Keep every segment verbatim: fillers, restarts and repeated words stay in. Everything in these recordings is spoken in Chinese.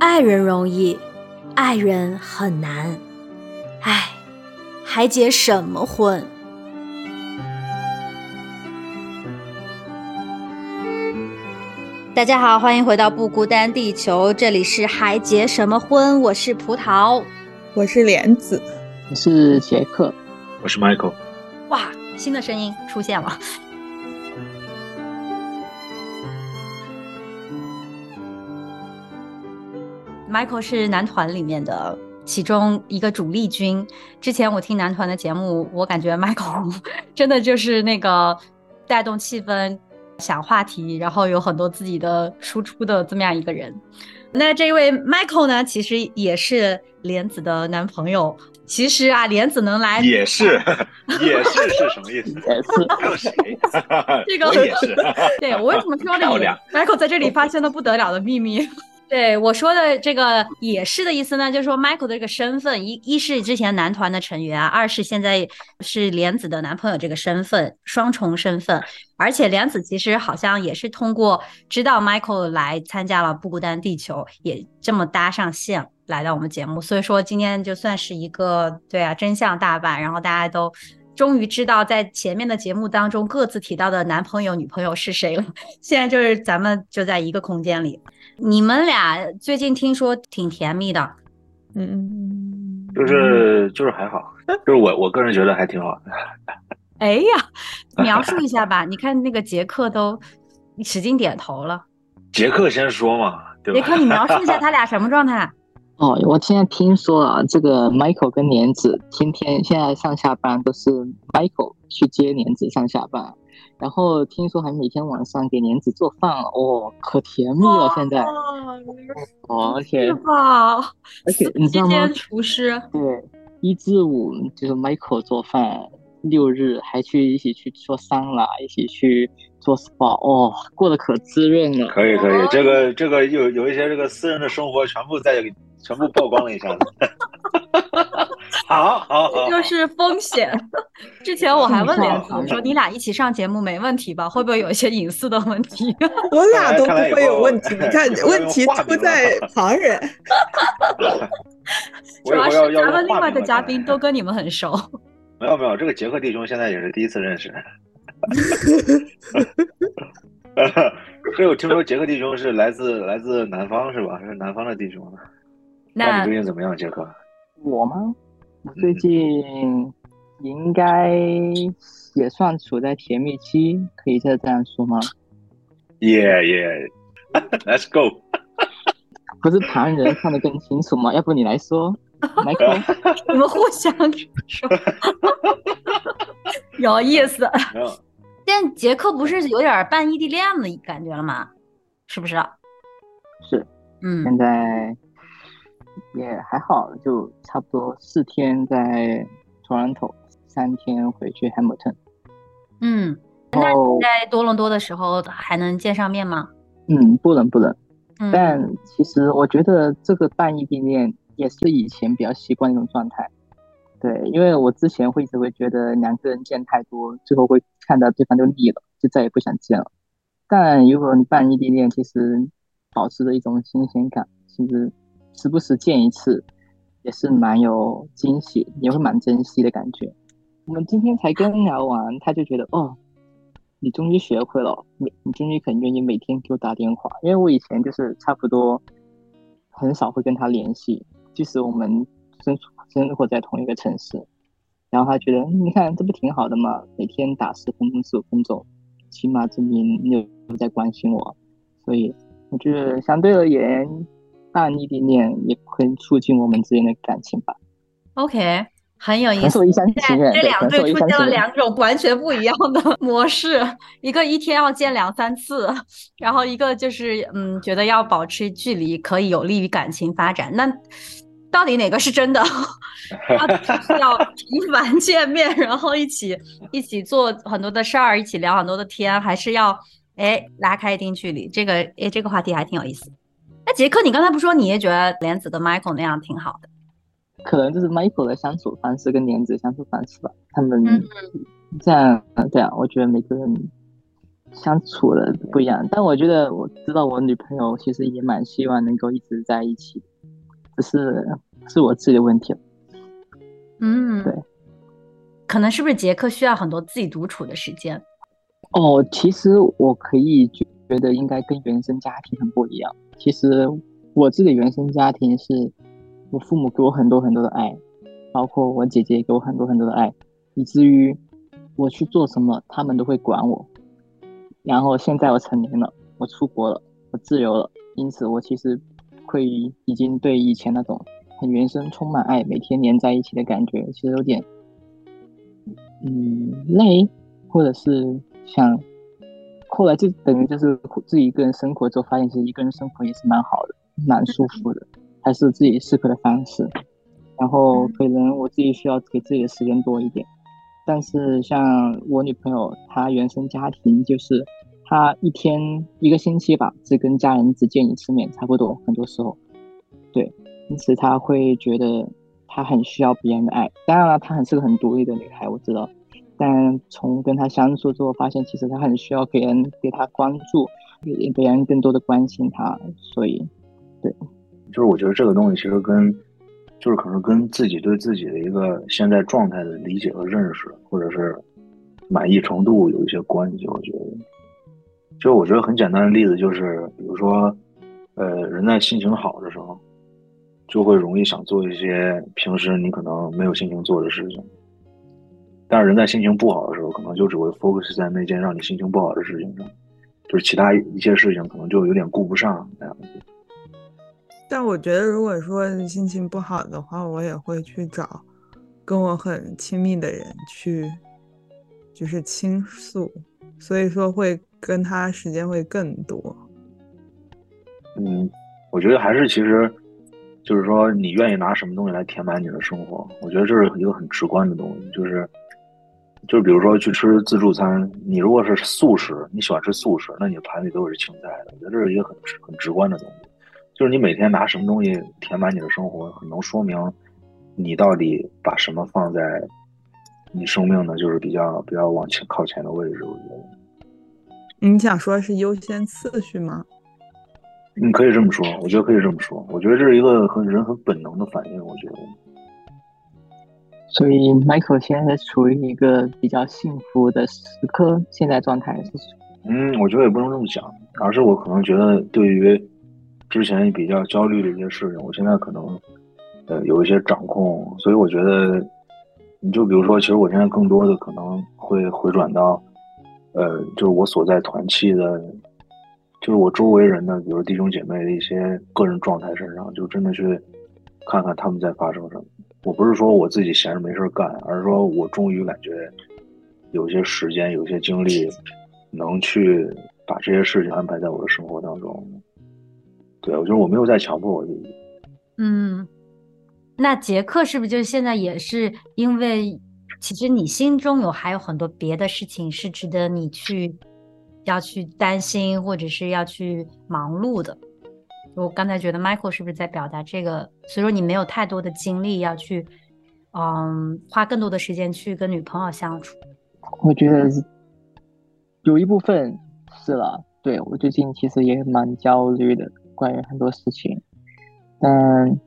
爱人容易，爱人很难。唉，还结什么婚？大家好，欢迎回到不孤单地球，这里是还结什么婚，我是葡萄，我是莲子，我是杰克，我是 Michael。 哇，新的声音出现了。Michael 是男团里面的其中一个主力军，之前我听男团的节目，我感觉 Michael 真的就是那个带动气氛，想话题，然后有很多自己的输出的这么样一个人。那这位 Michael 呢，其实也是莲子的男朋友。其实啊，莲子能来也是也是是什么意思？还有谁？这个我也是。对，我为什么说这个 Michael 在这里发现了不得了的秘密？对，我说的这个也是的意思呢，就是说 Michael 的这个身份，一一是之前男团的成员啊，二是现在是莲子的男朋友这个身份，双重身份。而且莲子其实好像也是通过知道 Michael 来参加了不孤单地球，也这么搭上线来到我们节目，所以说今天就算是一个，对啊，真相大白，然后大家都终于知道在前面的节目当中各自提到的男朋友女朋友是谁了。现在就是咱们就在一个空间里。你们俩最近听说挺甜蜜的。嗯，就是就是还好，就是我我个人觉得还挺好的。哎呀，描述一下吧。你看那个杰克都使劲点头了。杰克先说嘛，对吧？杰克，你描述一下他俩什么状态？哦，我现在听说啊，这个 Michael 跟莲子天天现在上下班都是 Michael 去接莲子上下班，然后听说还每天晚上给莲子做饭，哦，可甜蜜了现在。哦，而且是吧？而且你知道吗？厨师对，一至五就是 Michael 做饭，六日还去一起去做桑拿，一起去做 S P A， 哦，过得可滋润了。可以可以，这个这个有有一些这个私人的生活全部在。全部曝光了一下子。好好好，就是风险。之前我还问莲子，我说你俩一起上节目没问题吧？会不会有一些隐私的问题？我俩都不会有问题，你看问题出在旁人。主要是咱们另外的嘉宾都跟你们很熟。没有没有，这个杰克弟兄现在也是第一次认识。所以我听说杰克弟兄是来自来自南方是吧？是南方的弟兄。那你最近怎么样，杰克？我吗？我最近应该也算处在甜蜜期，可以再这样说吗？ Yeah yeah， let's go。 不是旁人看得更清楚吗？要不你来说。Michael， 你们互相说。有意思。但杰克不是有点半异地恋的感觉了吗？是不是？是，嗯，现在也还好，就差不多四天在 Toronto， 三天回去 Hamilton。 嗯，那你在多伦多的时候还能见上面吗？嗯，不能不能、嗯、但其实我觉得这个半异地恋也是以前比较习惯那种状态。对，因为我之前会一直会觉得两个人见太多，最后会看到对方就腻了，就再也不想见了。但如果你半异地恋，其实保持着一种新鲜感，其实时不时见一次也是蛮有惊喜，也会蛮珍惜的感觉。我们今天才跟聊完，他就觉得哦，你终于学会了，你你终于肯愿意每天给我打电话。因为我以前就是差不多很少会跟他联系，即使我们生生活在同一个城市。然后他觉得你看这不挺好的吗？每天打十分钟十五分钟，起码证明你有在关心我。所以我觉得相对而言，半异地恋也可以促进我们之间的感情吧。 OK， 很有意思。这两对出现了两种完全不一样的模式，一个一天要见两三次，然后一个就是嗯，觉得要保持距离可以有利于感情发展。那到底哪个是真的？要频繁见面，然后一起一起做很多的事儿，一起聊很多的天，还是要哎拉开一定距离？这个哎这个话题还挺有意思。那杰克，你刚才不说你也觉得莲子跟 Michael 那样挺好的？可能就是 Michael 的相处方式跟莲子相处方式吧，他们这样、嗯、对啊，我觉得每个人相处了不一样，但我觉得我知道我女朋友其实也蛮希望能够一直在一起，只是是我自己的问题了。嗯，对，可能是不是杰克需要很多自己独处的时间？哦，其实我可以觉得应该跟原生家庭很不一样。其实我自己的原生家庭是我父母给我很多很多的爱，包括我姐姐给我很多很多的爱，以至于我去做什么他们都会管我。然后现在我成年了，我出国了，我自由了，因此我其实会已经对以前那种很原生充满爱每天黏在一起的感觉其实有点嗯累，或者是想后来就等于就是自己一个人生活之后发现其实一个人生活也是蛮好的，蛮舒服的，还是自己适合的方式。然后可能我自己需要给自己的时间多一点，但是像我女朋友她原生家庭就是她一天一个星期吧只跟家人只见一次面差不多，很多时候对，因此她会觉得她很需要别人的爱。当然了，她很是个很独立的女孩我知道，但从跟她相处之后发现其实她很需要给人给她关注，给别人更多的关心她，所以对，就是我觉得这个东西其实跟就是可能跟自己对自己的一个现在状态的理解和认识，或者是满意程度有一些关系。我觉得就我觉得很简单的例子就是比如说呃，人在心情好的时候就会容易想做一些平时你可能没有心情做的事情，但是人在心情不好的时候可能就只会 focus 在那件让你心情不好的事情上，就是其他一些事情可能就有点顾不上那样子。但我觉得如果说心情不好的话，我也会去找跟我很亲密的人去就是倾诉，所以说会跟他时间会更多。嗯，我觉得还是其实就是说你愿意拿什么东西来填满你的生活，我觉得这是一个很直观的东西。就是就比如说去吃自助餐，你如果是素食，你喜欢吃素食，那你的盘里都是青菜的，我觉得这是一个很很直观的东西。就是你每天拿什么东西填满你的生活，很能说明你到底把什么放在你生命的就是比较比较往前靠前的位置。我觉得你想说是优先次序吗？你可以这么说，我觉得可以这么说。我觉得这是一个很人很本能的反应。我觉得所以 Michael 现在处于一个比较幸福的时刻，现在状态是嗯，我觉得也不能这么讲，而是我可能觉得对于之前比较焦虑的一些事情，我现在可能呃有一些掌控，所以我觉得你就比如说其实我现在更多的可能会回转到呃就是我所在团契的就是我周围人的比如弟兄姐妹的一些个人状态身上，就真的去看看他们在发生什么。我不是说我自己闲着没事干，而是说我终于感觉有些时间有些精力能去把这些事情安排在我的生活当中。对，我觉得我没有在强迫我自己。嗯，那杰克是不是就现在也是因为其实你心中有还有很多别的事情是值得你去要去担心或者是要去忙碌的？我刚才觉得 Michael 是不是在表达这个，所以说你没有太多的精力要去嗯，花更多的时间去跟女朋友相处？我觉得有一部分是了。对，我最近其实也蛮焦虑的关于很多事情，但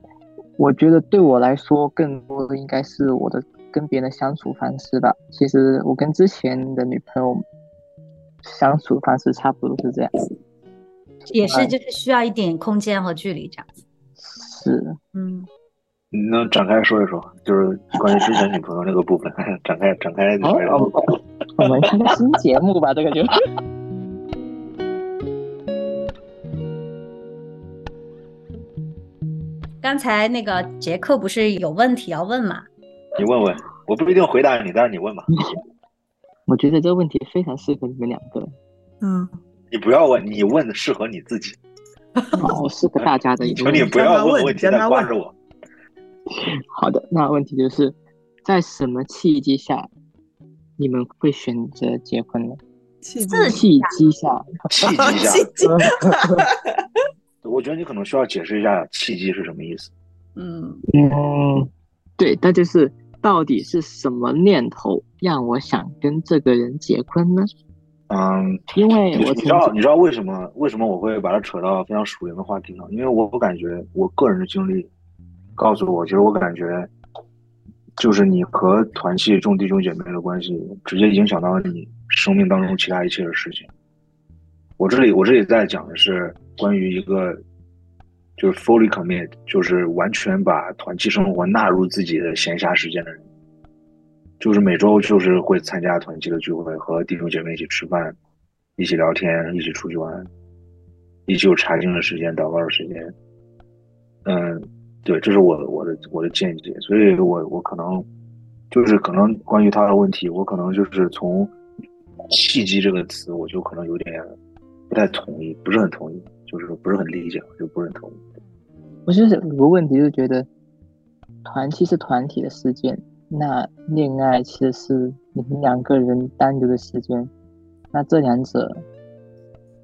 我觉得对我来说更多的应该是我的跟别人的相处方式吧。其实我跟之前的女朋友相处方式差不多是这样，也是就是需要一点空间和距离这样子。是，嗯，你能展开说一说就是关于之前女朋友那个部分？展开展开说一说。哦哦、我们看新节目吧，这个就是刚才那个杰克不是有问题要问吗？你问问，我不一定回答你，但是你问吧。我觉得这个问题非常适合你们两个。嗯，你不要问，你问的适合你自己。哦，适合大家的一个问题。请你不要问问题，再挂着我。好的，那问题就是，在什么契机下你们会选择结婚呢？契机下，契机下。我觉得你可能需要解释一下契机是什么意思。嗯嗯，对，那就是到底是什么念头让我想跟这个人结婚呢？嗯，因为我你知道你知道为什么为什么我会把它扯到非常属灵的话题上？因为我感觉我个人的经历告诉我，其实我感觉就是你和团契众弟兄姐妹的关系，直接影响到你生命当中其他一切的事情。我这里我这里在讲的是关于一个就是 fully commit， 就是完全把团契生活纳入自己的闲暇时间的人。就是每周就是会参加团契的聚会，和弟兄姐妹一起吃饭，一起聊天，一起出去玩，一起有查经的时间、祷告的时间。嗯，对，这是我的我的我的见解。所以我我可能就是可能关于他的问题，我可能就是从契机这个词，我就可能有点不太同意，不是很同意，就是不是很理解，就不是很同意。我就是有个问题，就觉得团契是团体的事件。那恋爱其实是你们两个人单独的时间，那这两者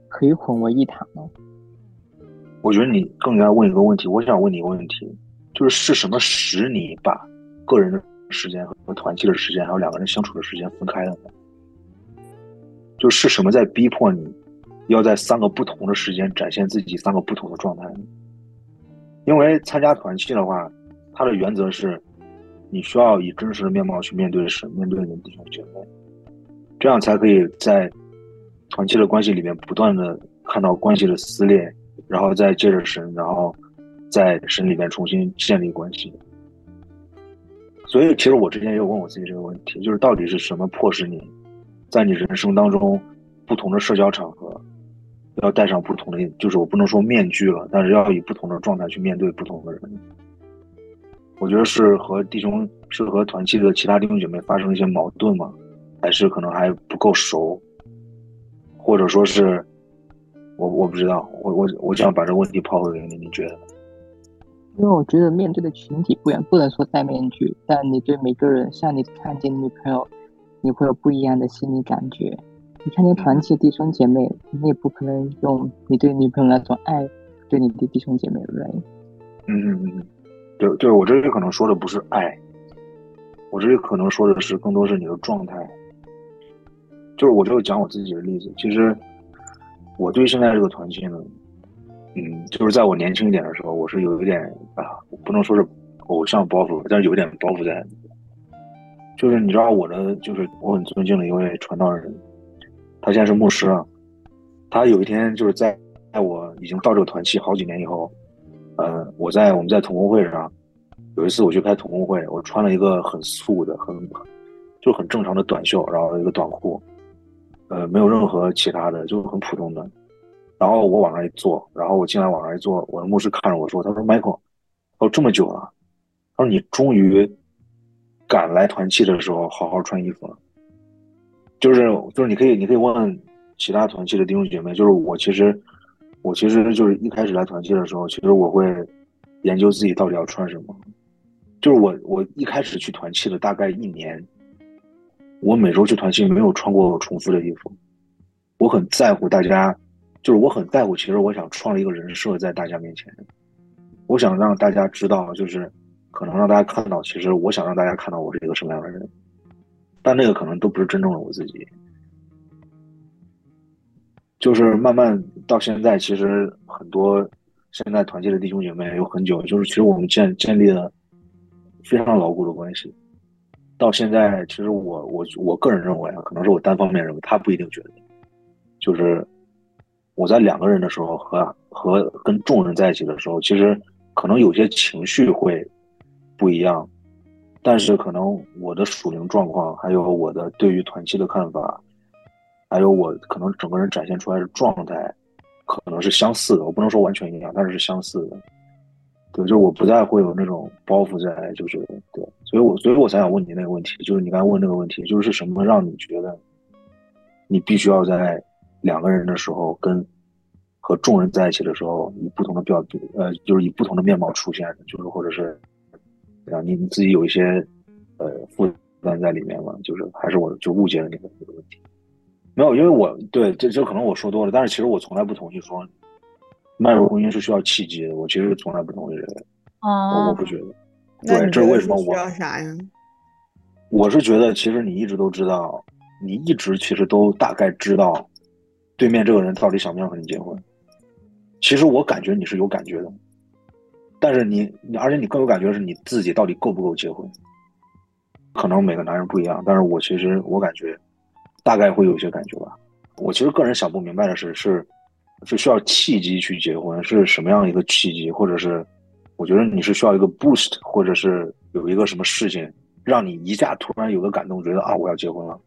可以混为一谈吗？我觉得你更应该问一个问题，我想问你一个问题，就是是什么使你把个人的时间和团契的时间还有两个人相处的时间分开了呢？就是什么在逼迫你要在三个不同的时间展现自己三个不同的状态呢？因为参加团契的话，它的原则是你需要以真实的面貌去面对神，面对你的弟兄姐妹，这样才可以在团契的关系里面不断的看到关系的撕裂，然后再借着神，然后在神里面重新建立关系。所以其实我之前也有问我自己这个问题，就是到底是什么迫使你在你人生当中不同的社交场合要戴上不同的，就是我不能说面具了，但是要以不同的状态去面对不同的人。我觉得是和弟兄是和团契的其他弟兄姐妹发生一些矛盾吗？还是可能还不够熟，或者说是我我不知道，我我我想把这个问题抛回给你，你觉得？因为我觉得面对的群体不然不能说戴面具，但你对每个人，像你看见女朋友，你会有不一样的心理感觉。你看见团契的弟兄姐妹，你也不可能用你对女朋友那种爱对你的弟兄姐妹来。嗯嗯嗯。对对，我这里可能说的不是爱，我这里可能说的是更多是你的状态。就是我就讲我自己的例子，其实我对现在这个团契呢，嗯，就是在我年轻一点的时候，我是有一点啊，我不能说是偶像包袱，但是有点包袱在。就是你知道我的，就是我很尊敬的一位传道人，他现在是牧师了。他有一天就是在我已经到这个团契好几年以后。呃，我在我们在同工会上，有一次我去开同工会，我穿了一个很素的、很就很正常的短袖，然后一个短裤，呃，没有任何其他的，就是很普通的。然后我往那一坐，然后我进来往那一坐，我的牧师看着我说：“他说 Michael， 他说这么久了，他说你终于敢来团契的时候好好穿衣服了。”就是就是你可以你可以问其他团契的弟兄姐妹，就是我其实。我其实就是一开始来团契的时候，其实我会研究自己到底要穿什么。就是我我一开始去团契的大概一年，我每周去团契没有穿过重复的衣服。我很在乎大家，就是我很在乎，其实我想创立一个人设在大家面前。我想让大家知道，就是可能让大家看到，其实我想让大家看到我是一个什么样的人。但那个可能都不是真正的我自己。就是慢慢到现在，其实很多现在团契的弟兄姐妹有很久，就是其实我们建建立了非常牢固的关系。到现在，其实我我我个人认为啊，可能是我单方面认为，他不一定觉得。就是我在两个人的时候和和跟众人在一起的时候，其实可能有些情绪会不一样，但是可能我的属灵状况，还有我的对于团契的看法。还有我可能整个人展现出来的状态可能是相似的，我不能说完全一样，但是是相似的。对，就是我不再会有那种包袱在，就是对，所以我所以我才想问你那个问题，就是你刚才问那个问题，就是什么让你觉得你必须要在两个人的时候跟和众人在一起的时候以不同的表呃就是以不同的面貌出现，就是或者是让你你自己有一些呃负担在里面嘛，就是还是我就误解了你的这个问题。没有，因为我对这这可能我说多了，但是其实我从来不同意说迈入婚姻是需要契机的，我其实从来不同意这个。哦，我不觉得。对，这是为什么我？需要啥呀？我是觉得，其实你一直都知道，你一直其实都大概知道对面这个人到底想不想和你结婚。其实我感觉你是有感觉的，但是你你而且你更有感觉的是你自己到底够不够结婚。可能每个男人不一样，但是我其实我感觉大概会有一些感觉吧。我其实个人想不明白的是是是需要契机去结婚，是什么样一个契机，或者是我觉得你是需要一个 boost， 或者是有一个什么事情让你一下突然有个感动，觉得啊我要结婚了，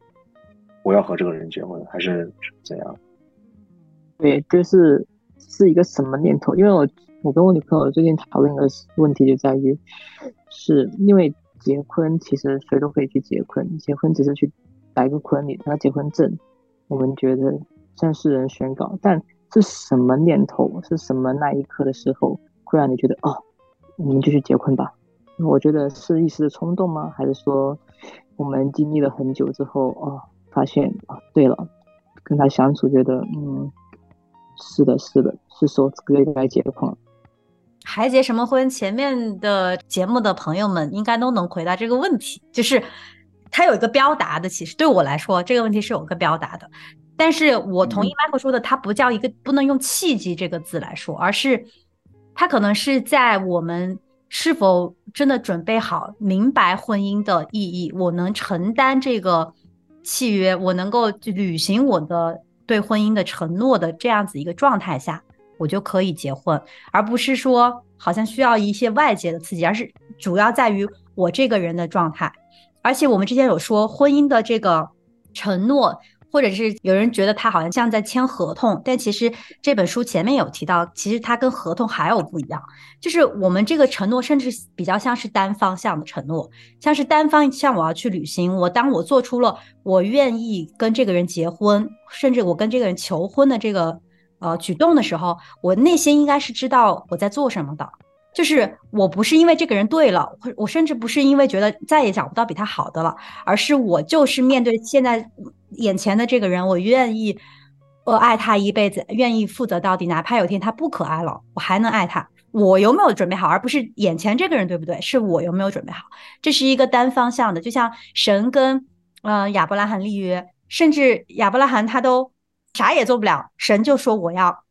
我要和这个人结婚，还是怎样？对，就是是一个什么念头？因为我我跟我女朋友最近讨论的问题就在于，是因为结婚其实谁都可以去结婚，结婚只是去摆个婚礼，拿结婚证，我们觉得向世人宣告，但是什么念头，是什么那一刻的时候会让你觉得哦，我们就去结婚吧？我觉得是一时的冲动吗？还是说我们经历了很久之后哦，发现哦，对了，跟他相处觉得嗯，是的，是的，是时候该结婚了。还结什么婚？前面的节目的朋友们应该都能回答这个问题，就是他有一个标答的。其实对我来说，这个问题是有一个标答的。但是我同意 Michael 说的，他不叫一个，不能用契机这个字来说，而是他可能是在我们是否真的准备好，明白婚姻的意义，我能承担这个契约，我能够履行我的对婚姻的承诺的这样子一个状态下，我就可以结婚，而不是说好像需要一些外界的刺激，而是主要在于我这个人的状态。而且我们之前有说，婚姻的这个承诺，或者是有人觉得它好像像在签合同，但其实这本书前面有提到，其实它跟合同还有不一样，就是我们这个承诺甚至比较像是单方向的承诺，像是单方向我要去履行，我当我做出了我愿意跟这个人结婚，甚至我跟这个人求婚的这个呃举动的时候，我内心应该是知道我在做什么的。就是我不是因为这个人对了，我甚至不是因为觉得再也找不到比他好的了，而是我就是面对现在眼前的这个人，我愿意我爱他一辈子，愿意负责到底，哪怕有一天他不可爱了，我还能爱他。我有没有准备好，而不是眼前这个人对不对，是我有没有准备好。这是一个单方向的，就像神跟呃亚伯拉罕立约，甚至亚伯拉罕他都啥也做不了，神就说我要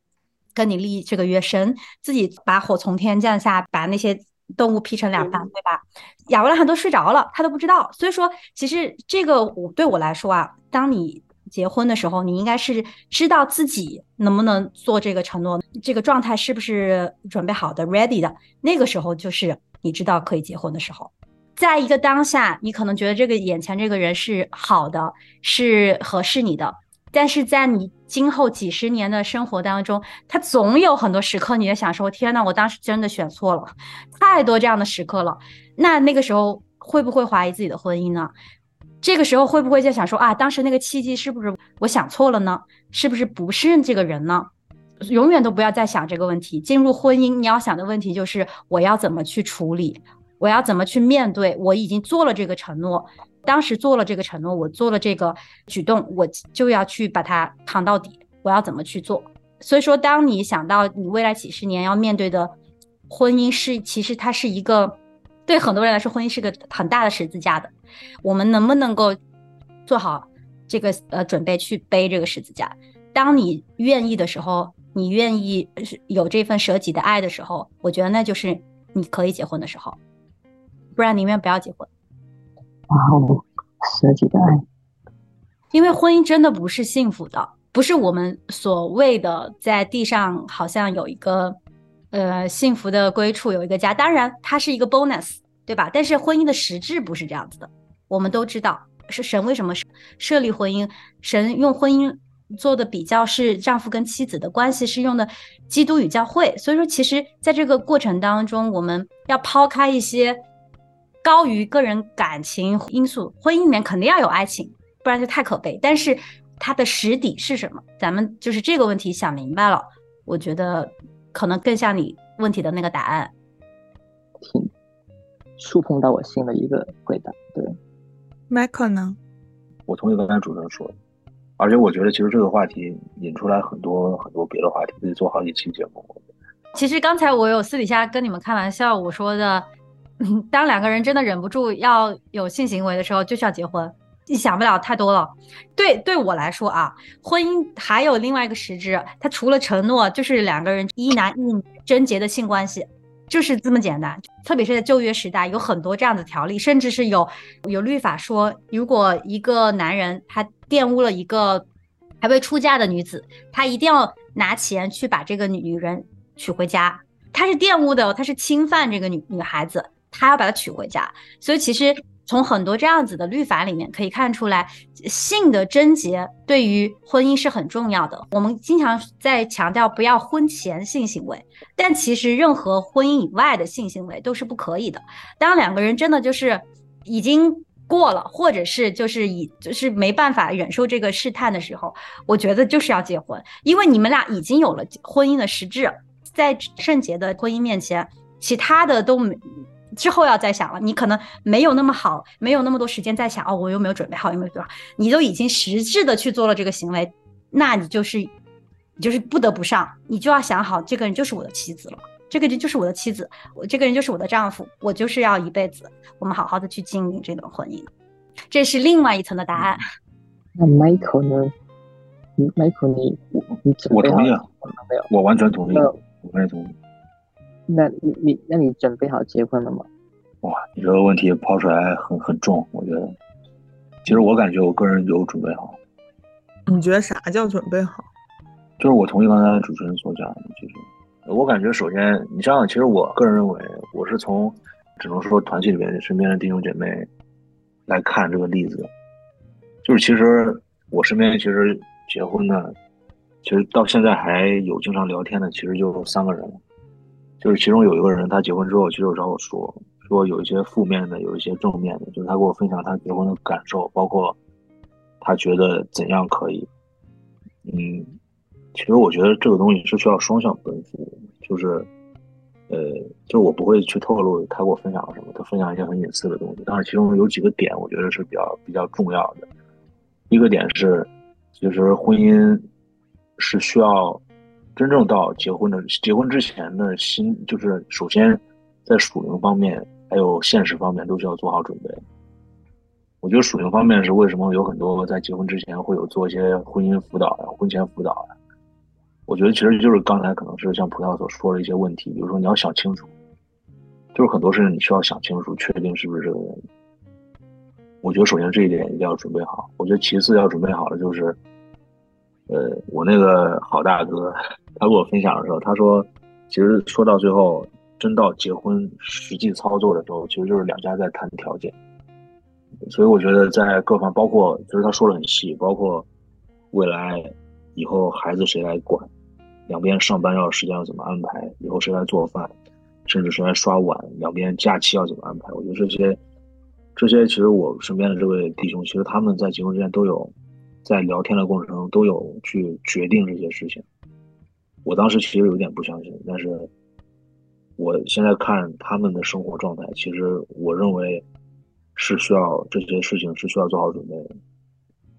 跟你立这个约，神自己把火从天降下，把那些动物劈成两半，对吧？亚伯拉罕都睡着了，他都不知道。所以说其实这个我对我来说啊，当你结婚的时候，你应该是知道自己能不能做这个承诺，这个状态是不是准备好的 ready 的，那个时候就是你知道可以结婚的时候。在一个当下，你可能觉得这个眼前这个人是好的，是合适你的，但是在你今后几十年的生活当中，他总有很多时刻你也想说，天哪，我当时真的选错了，太多这样的时刻了。那那个时候会不会怀疑自己的婚姻呢？这个时候会不会就想说啊，当时那个契机是不是我想错了呢？是不是不是这个人呢？永远都不要再想这个问题。进入婚姻，你要想的问题就是我要怎么去处理，我要怎么去面对，我已经做了这个承诺，当时做了这个承诺，我做了这个举动，我就要去把它扛到底，我要怎么去做。所以说当你想到你未来几十年要面对的婚姻，是其实它是一个，对很多人来说婚姻是个很大的十字架的，我们能不能够做好这个呃准备去背这个十字架。当你愿意的时候，你愿意有这份舍己的爱的时候，我觉得那就是你可以结婚的时候，不然宁愿不要结婚。然后舍己的爱，因为婚姻真的不是幸福的，不是我们所谓的在地上好像有一个呃幸福的归处，有一个家，当然它是一个 bonus， 对吧？但是婚姻的实质不是这样子的。我们都知道是神为什么设立婚姻，神用婚姻做的比较是丈夫跟妻子的关系，是用的基督与教会。所以说其实在这个过程当中，我们要抛开一些高于个人感情因素，婚姻里面肯定要有爱情，不然就太可悲。但是它的实底是什么？咱们就是这个问题想明白了，我觉得可能更像你问题的那个答案，挺触碰到我心的一个回答。对 Michael 呢？我同意刚才主持人说的，而且我觉得其实这个话题引出来很多很多别的话题，可以做好几期节目。其实刚才我有私底下跟你们开玩笑，我说的当两个人真的忍不住要有性行为的时候，就是要结婚。想不了太多了。对，对我来说啊，婚姻还有另外一个实质，它除了承诺，就是两个人一男一女贞洁的性关系，就是这么简单。特别是在旧约时代，有很多这样的条例，甚至是有有律法说，如果一个男人他玷污了一个还未出嫁的女子，他一定要拿钱去把这个女人娶回家。他是玷污的，他是侵犯这个女女孩子，他要把她娶回家。所以其实从很多这样子的律法里面可以看出来，性的贞洁对于婚姻是很重要的。我们经常在强调不要婚前性行为，但其实任何婚姻以外的性行为都是不可以的。当两个人真的就是已经过了，或者是就是以就是没办法忍受这个试探的时候，我觉得就是要结婚，因为你们俩已经有了婚姻的实质。在圣洁的婚姻面前，其他的都没，之后要再想了。你可能没有那么好，没有那么多时间再想，哦，我有没有准备好，有没有准备好？你都已经实质的去做了这个行为，那你就是你就是不得不上，你就要想好，这个人就是我的妻子了，这个人就是我的妻子，我这个人就是我的丈夫，我就是要一辈子，我们好好的去经营这段婚姻。这是另外一层的答案。那 Michael 呢？ Michael 你你准备好？我同意啊，我完全同意。我也同意。那你那你准备好结婚了吗？哇，你这个问题抛出来很很重，我觉得。其实我感觉我个人有准备好。你觉得啥叫准备好？就是我同意刚才主持人所讲的，就是我感觉首先你这样，其实我个人认为，我是从只能说团契里面身边的弟兄姐妹来看这个例子，就是其实我身边其实结婚的。其实到现在还有经常聊天的，其实就三个人了。就是其中有一个人，他结婚之后，其实有找我说，说有一些负面的，有一些正面的，就是他给我分享他结婚的感受，包括他觉得怎样可以。嗯，其实我觉得这个东西是需要双向奔赴，就是，呃，就是我不会去透露他给我分享了什么，他分享一些很隐私的东西，但是其中有几个点，我觉得是比较比较重要的。一个点是，其实婚姻。是需要真正到结婚的结婚之前的心，就是首先在属灵方面还有现实方面都需要做好准备。我觉得属灵方面是为什么有很多在结婚之前会有做一些婚姻辅导呀、婚前辅导呀。我觉得其实就是刚才可能是像葡萄所说的一些问题，比如说你要想清楚，就是很多事情你需要想清楚，确定是不是这个人。我觉得首先这一点一定要准备好。我觉得其次要准备好的就是。呃，我那个好大哥，他给我分享的时候，他说，其实说到最后，真到结婚实际操作的时候，其实就是两家在谈条件。所以我觉得在各方，包括就是他说的很细，包括未来以后孩子谁来管，两边上班要时间要怎么安排，以后谁来做饭，甚至谁来刷碗，两边假期要怎么安排。我觉得这些，这些其实我身边的这位弟兄，其实他们在结婚之前都有。在聊天的过程中都有去决定这些事情，我当时其实有点不相信，但是我现在看他们的生活状态，其实我认为是需要这些事情是需要做好准备的，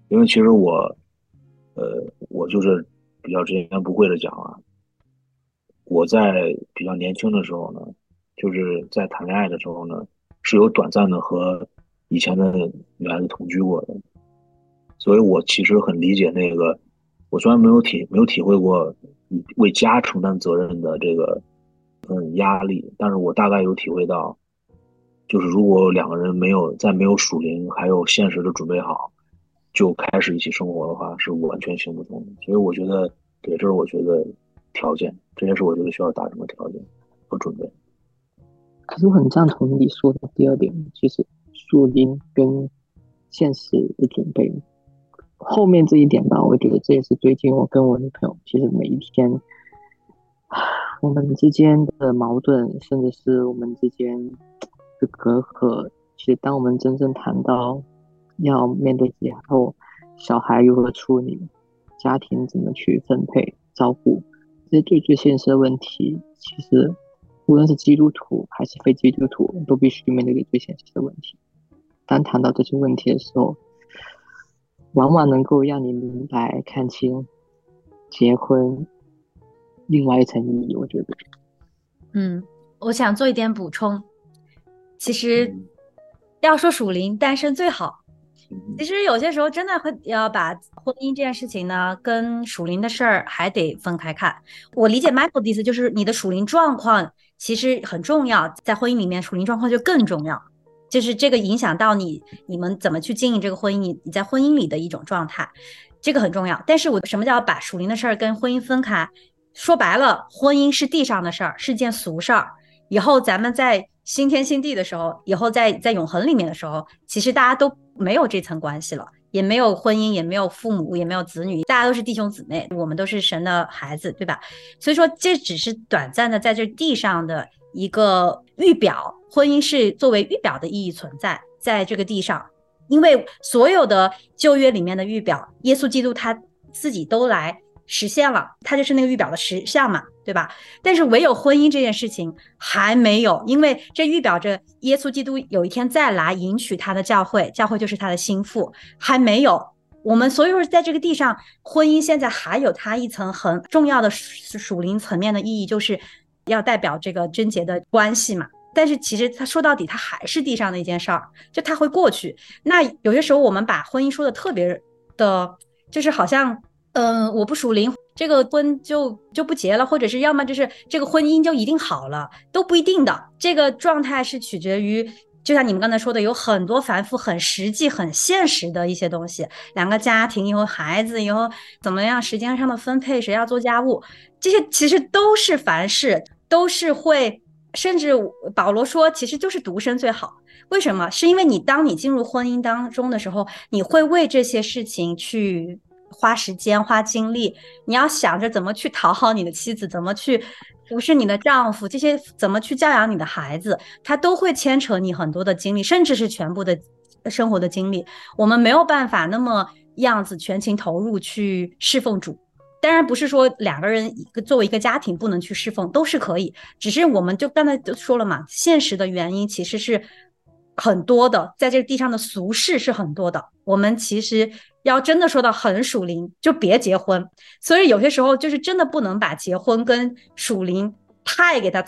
因为其实我，呃，我就是比较直言不讳的讲啊，我在比较年轻的时候呢，就是在谈恋爱的时候呢，是有短暂的和以前的女孩子同居过的。所以我其实很理解那个，我虽然没有体没有体会过为家承担责任的这个嗯压力，但是我大概有体会到，就是如果两个人没有在没有属灵还有现实的准备好，就开始一起生活的话，是完全行不通的。所以我觉得，对，这是我觉得条件，这件事我觉得需要达成的条件和准备。可是我很赞同你说的第二点，就是属灵跟现实的准备。后面这一点吧，我觉得这也是最近我跟我女朋友，其实每一天，我们之间的矛盾，甚至是我们之间的隔阂，其实当我们真正谈到要面对以后小孩如何处理，家庭怎么去分配照顾，这些最最现实的问题，其实无论是基督徒还是非基督徒，都必须面对最现实的问题。当谈到这些问题的时候，往往能够让你明白看清结婚另外一层意义，我觉得。嗯，我想做一点补充。其实、嗯、要说属灵单身最好，其实有些时候真的会要把婚姻这件事情呢跟属灵的事儿还得分开看。我理解 Michael 的意思就是你的属灵状况其实很重要，在婚姻里面属灵状况就更重要，就是这个影响到你你们怎么去经营这个婚姻，你你在婚姻里的一种状态，这个很重要。但是我什么叫把属灵的事儿跟婚姻分开？说白了，婚姻是地上的事儿，是件俗事儿。以后咱们在新天新地的时候，以后在在永恒里面的时候，其实大家都没有这层关系了，也没有婚姻，也没有父母，也没有子女，大家都是弟兄姊妹，我们都是神的孩子，对吧？所以说这只是短暂的在这地上的一个预表，婚姻是作为预表的意义存在在这个地上。因为所有的旧约里面的预表，耶稣基督他自己都来实现了，它就是那个预表的实像嘛，对吧？但是唯有婚姻这件事情还没有，因为这预表着耶稣基督有一天再来迎娶他的教会，教会就是他的新妇，还没有。我们所以说在这个地上，婚姻现在还有它一层很重要的属灵层面的意义，就是要代表这个贞洁的关系嘛。但是其实他说到底他还是地上的一件事儿，就他会过去。那有些时候我们把婚姻说的特别的就是好像嗯、呃，我不属灵，这个婚就就不结了，或者是要么就是这个婚姻就一定好了，都不一定的。这个状态是取决于，就像你们刚才说的，有很多繁复、很实际、很现实的一些东西。两个家庭，以后孩子，以后怎么样，时间上的分配，谁要做家务，这些其实都是凡事，都是会。甚至保罗说其实就是独身最好，为什么？是因为你当你进入婚姻当中的时候，你会为这些事情去花时间花精力，你要想着怎么去讨好你的妻子，怎么去服侍你的丈夫，这些怎么去教养你的孩子，它都会牵扯你很多的精力，甚至是全部的生活的精力。我们没有办法那么样子全情投入去侍奉主，当然不是说两个人作为一个家庭不能去侍奉，都是可以，只是我们就刚才就说了嘛，现实的原因其实是很多的，在这个地上的俗事是很多的，我们其实要真的说到很属灵就别结婚。所以有些时候就是真的不能把结婚跟属灵太给它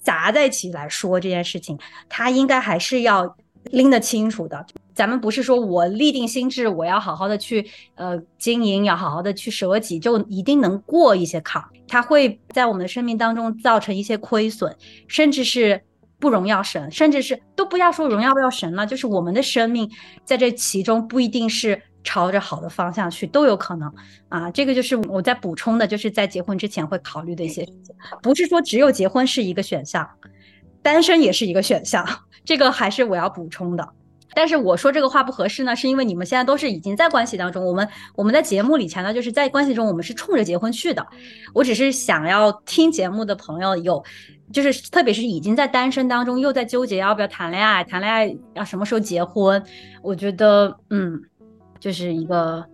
砸在一起来说，这件事情它应该还是要拎得清楚的。咱们不是说我立定心智，我要好好的去呃经营，要好好的去舍己，就一定能过一些坎。它会在我们的生命当中造成一些亏损，甚至是不荣耀神，甚至是都不要说荣耀不要神了，就是我们的生命在这其中不一定是朝着好的方向去，都有可能啊。这个就是我在补充的，就是在结婚之前会考虑的一些事情，不是说只有结婚是一个选项，单身也是一个选项，这个还是我要补充的。但是我说这个话不合适呢，是因为你们现在都是已经在关系当中，我们我们在节目里前呢，就是在关系中我们是冲着结婚去的。我只是想要听节目的朋友有，就是特别是已经在单身当中又在纠结要不要谈恋爱，谈恋爱要什么时候结婚，我觉得嗯，就是一个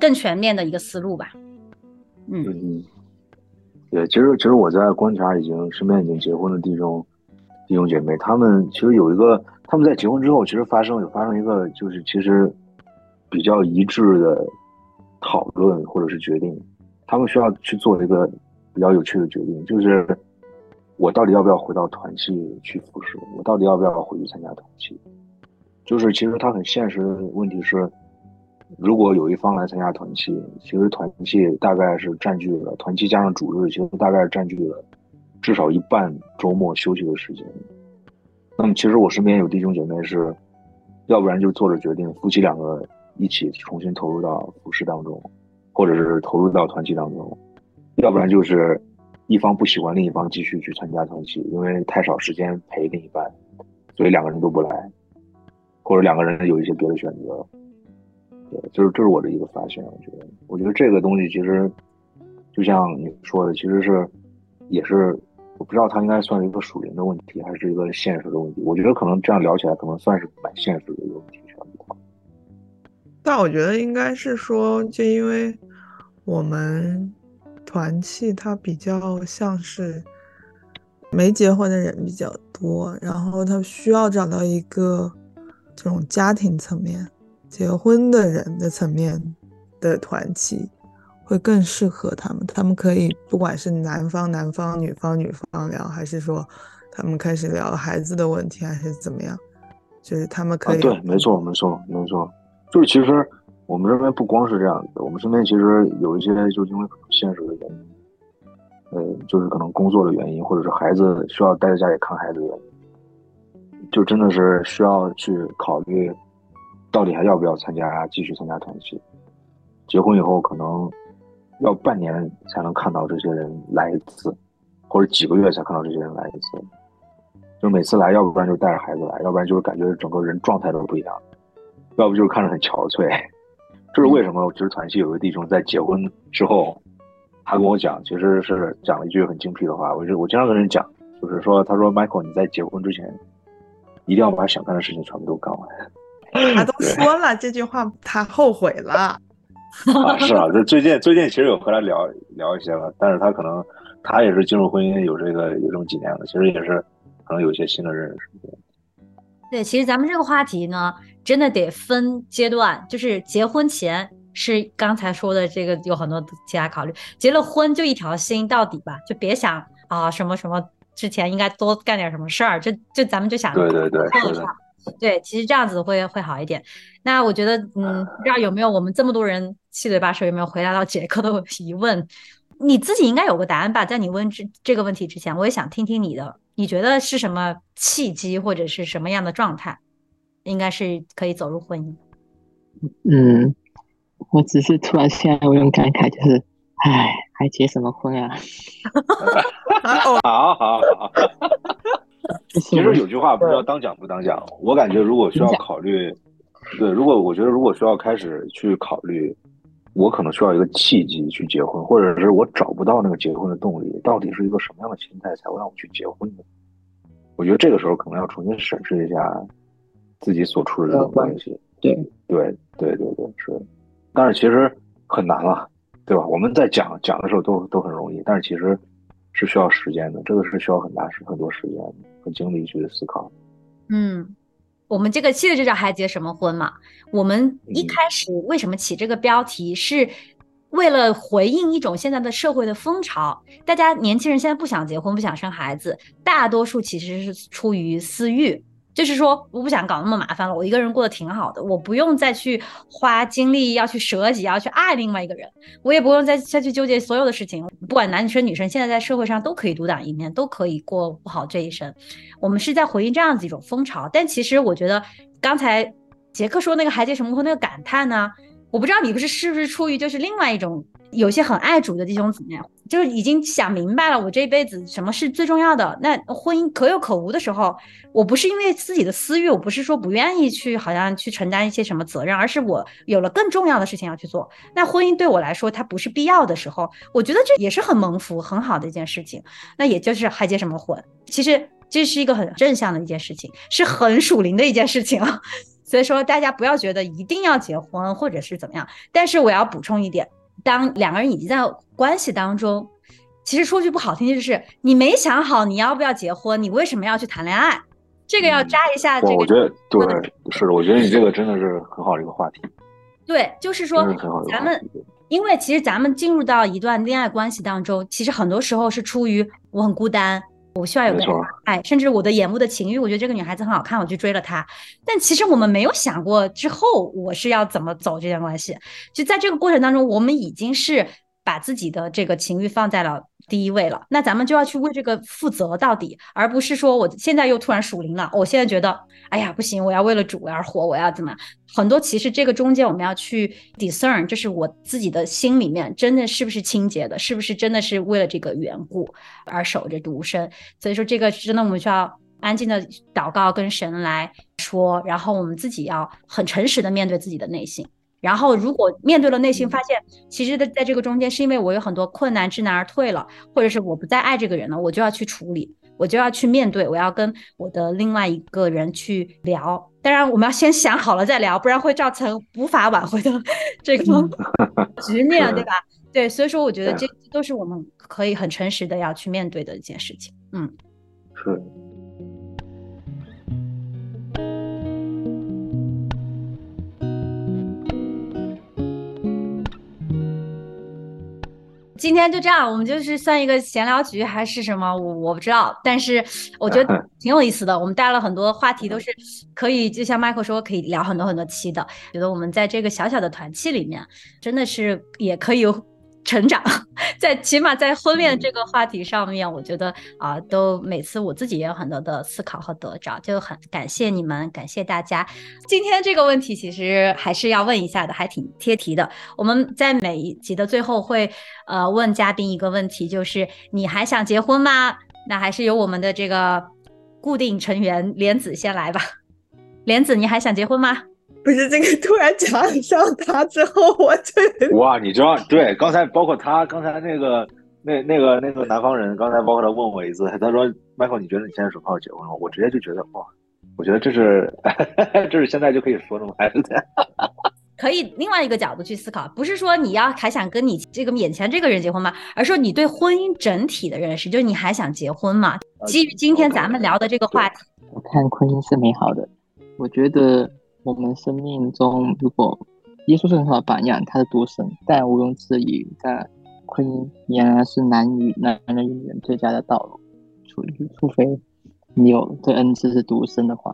更全面的一个思路吧。嗯嗯，对，其实其实我在观察已经身边已经结婚的弟兄。弟兄姐妹，他们其实有一个，他们在结婚之后，其实发生有发生一个，就是其实比较一致的讨论或者是决定，他们需要去做一个比较有趣的决定，就是我到底要不要回到团契去服侍，我到底要不要回去参加团契？就是其实他很现实的问题是，如果有一方来参加团契，其实团契大概是占据了团契加上主日，其实大概是占据了。至少一半周末休息的时间。那么其实我身边有弟兄姐妹是，要不然就做着决定，夫妻两个一起重新投入到服侍当中，或者是投入到团契当中，要不然就是一方不喜欢另一方继续去参加团契，因为太少时间陪另一半，所以两个人都不来，或者两个人有一些别的选择。对，就是这是我的一个发现。我觉得我觉得这个东西其实就像你说的，其实是也是我不知道它应该算是一个属灵的问题，还是一个现实的问题。我觉得可能这样聊起来，可能算是蛮现实的一个问题。但我觉得应该是说，就因为我们团契它比较像是没结婚的人比较多，然后他需要找到一个这种家庭层面、结婚的人的层面的团契。会更适合他们，他们可以不管是男方男方女方女方聊，还是说他们开始聊孩子的问题，还是怎么样，就是他们可以、啊、对，没错没错没错，就是其实我们身边不光是这样的，我们身边其实有一些就因为可能现实的原因，呃，就是可能工作的原因，或者是孩子需要待在家里看孩子的原因，就真的是需要去考虑到底还要不要参加继续参加团契。结婚以后可能要半年才能看到这些人来一次，或者几个月才看到这些人来一次，就每次来要不然就带着孩子来，要不然就是感觉整个人状态都不一样，要不就是看着很憔悴。这是为什么我其实团契有个弟兄在结婚之后他跟我讲，其实是讲了一句很精辟的话，我就我经常跟人讲，就是说他说 Michael 你在结婚之前一定要把想干的事情全部都干完。他都说了这句话他后悔了。啊，是啊，这最近最近其实有和他聊聊一些了，但是他可能他也是进入婚姻有这个有这么几年了，其实也是可能有一些新的认识。对，其实咱们这个话题呢真的得分阶段，就是结婚前是刚才说的这个有很多其他考虑，结了婚就一条心到底吧，就别想啊什么什么之前应该多干点什么事儿，就就咱们就想对对对对对对，其实这样子会会好一点。那我觉得嗯，不知道有没有我们这么多人七嘴八舌有没有回答到杰克的疑问，你自己应该有个答案吧，在你问这个问题之前我也想听听你的，你觉得是什么契机或者是什么样的状态应该是可以走入婚姻？嗯，我只是突然现在我用感慨，就是唉还结什么婚啊。好好好。其实有句话不知道当讲不当讲，我感觉如果需要考虑，对，如果我觉得如果需要开始去考虑，我可能需要一个契机去结婚，或者是我找不到那个结婚的动力，到底是一个什么样的心态才会让我去结婚呢？我觉得这个时候可能要重新审视一下自己所处的这种关系。对对对对对，是。但是其实很难了，对吧？我们在讲讲的时候都都很容易，但是其实是需要时间的，这个是需要很大很多时间和精力去思考。嗯，我们这个期的这叫还结什么婚嘛？我们一开始为什么起这个标题，是为了回应一种现在的社会的风潮，大家年轻人现在不想结婚，不想生孩子，大多数其实是出于私欲。就是说我不想搞那么麻烦了，我一个人过得挺好的，我不用再去花精力要去舍己，要去爱另外一个人，我也不用再再去纠结所有的事情，不管男生女生现在在社会上都可以独当一面，都可以过不好这一生。我们是在回应这样子一种风潮，但其实我觉得刚才杰克说那个还结什么婚那个感叹呢、啊，我不知道你不是是不是出于就是另外一种有些很爱主的弟兄姊妹，就是已经想明白了我这一辈子什么是最重要的，那婚姻可有可无的时候，我不是因为自己的私欲，我不是说不愿意去好像去承担一些什么责任，而是我有了更重要的事情要去做，那婚姻对我来说它不是必要的时候，我觉得这也是很蒙福很好的一件事情，那也就是还结什么婚，其实这是一个很正向的一件事情，是很属灵的一件事情啊。所以说大家不要觉得一定要结婚或者是怎么样，但是我要补充一点，当两个人已经在关系当中，其实说句不好听就是你没想好你要不要结婚，你为什么要去谈恋爱，这个要扎一下这个、嗯、我觉得对，是的，我觉得你这个真的是很好的一个话题。对，就是说咱们因为其实咱们进入到一段恋爱关系当中，其实很多时候是出于我很孤单，我需要有个人爱，甚至我的眼目的情欲，我觉得这个女孩子很好看，我去追了她，但其实我们没有想过之后我是要怎么走这段关系，就在这个过程当中我们已经是把自己的这个情欲放在了第一位了，那咱们就要去为这个负责到底，而不是说我现在又突然属灵了，我现在觉得哎呀不行，我要为了主而活，我要怎么样，很多其实这个中间我们要去 discern， 就是我自己的心里面真的是不是清洁的，是不是真的是为了这个缘故而守着独身，所以说这个真的我们需要安静的祷告跟神来说，然后我们自己要很诚实的面对自己的内心，然后如果面对了内心发现其实在这个中间是因为我有很多困难知难而退了，或者是我不再爱这个人了，我就要去处理，我就要去面对，我要跟我的另外一个人去聊，当然我们要先想好了再聊，不然会造成无法挽回的这个局面对吧？对，所以说我觉得这都是我们可以很诚实的要去面对的一件事情。嗯，是。今天就这样，我们就是算一个闲聊局还是什么，我我不知道，但是我觉得挺有意思的。我们带了很多话题，都是可以，就像 Michael 说，可以聊很多很多期的。觉得我们在这个小小的团契里面，真的是也可以有成长，在起码在婚恋这个话题上面，我觉得啊，都每次我自己也有很多的思考和得着，就很感谢你们，感谢大家。今天这个问题其实还是要问一下的，还挺贴题的。我们在每一集的最后会呃问嘉宾一个问题，就是你还想结婚吗？那还是由我们的这个固定成员莲子先来吧。莲子，你还想结婚吗？不是这个，突然讲上他之后，我就哇，你知道，对，刚才包括他，刚才那个那那个那个南方人，刚才包括他问我一次，他说 Michael 你觉得你现在什么时候结婚了？我直接就觉得哇，我觉得这是这是现在就可以说这么孩子的。可以另外一个角度去思考，不是说你要还想跟你这个眼前这个人结婚吗？而说你对婚姻整体的认识，就是你还想结婚吗？基于今天咱们聊的这个话题，我看婚姻是美好的，我觉得。我们生命中，如果耶稣是很好的榜样，他是独神，但毋庸置疑，但婚姻俨然是男女男人与女人最佳的道路，除除非你有这恩赐是独身的话。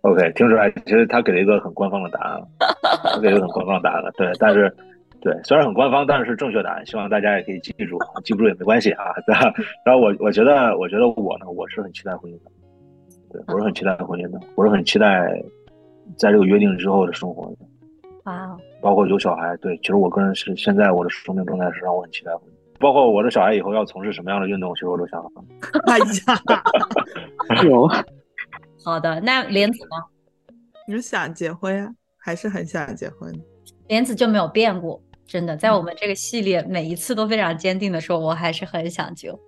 OK， 听出来，其实他给了一个很官方的答案，他给了一个很官方的答案了，对，但是对，虽然很官方，但是正确答案，希望大家也可以记住，记不住也没关系啊。然后我我觉得，我觉得我呢，我是很期待婚姻的，对，我是很期待婚姻的，我是很期待。在这个约定之后的生活，哇，包括有小孩，对，其实我个人是现在我的生命状态是让我很期待婚姻，包括我的小孩以后要从事什么样的运动，其实我都想好了。哎呀，有，好的，那莲子呢？你想结婚呀、啊？还是很想结婚？莲子就没有变过，真的，在我们这个系列每一次都非常坚定的说，我还是很想结婚，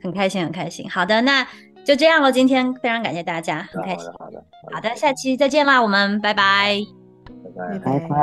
很开心，很开心。好的，那。就这样了，今天非常感谢大家，很开心。好的，好的，好的，下期再见啦，我们拜拜，拜拜，拜拜。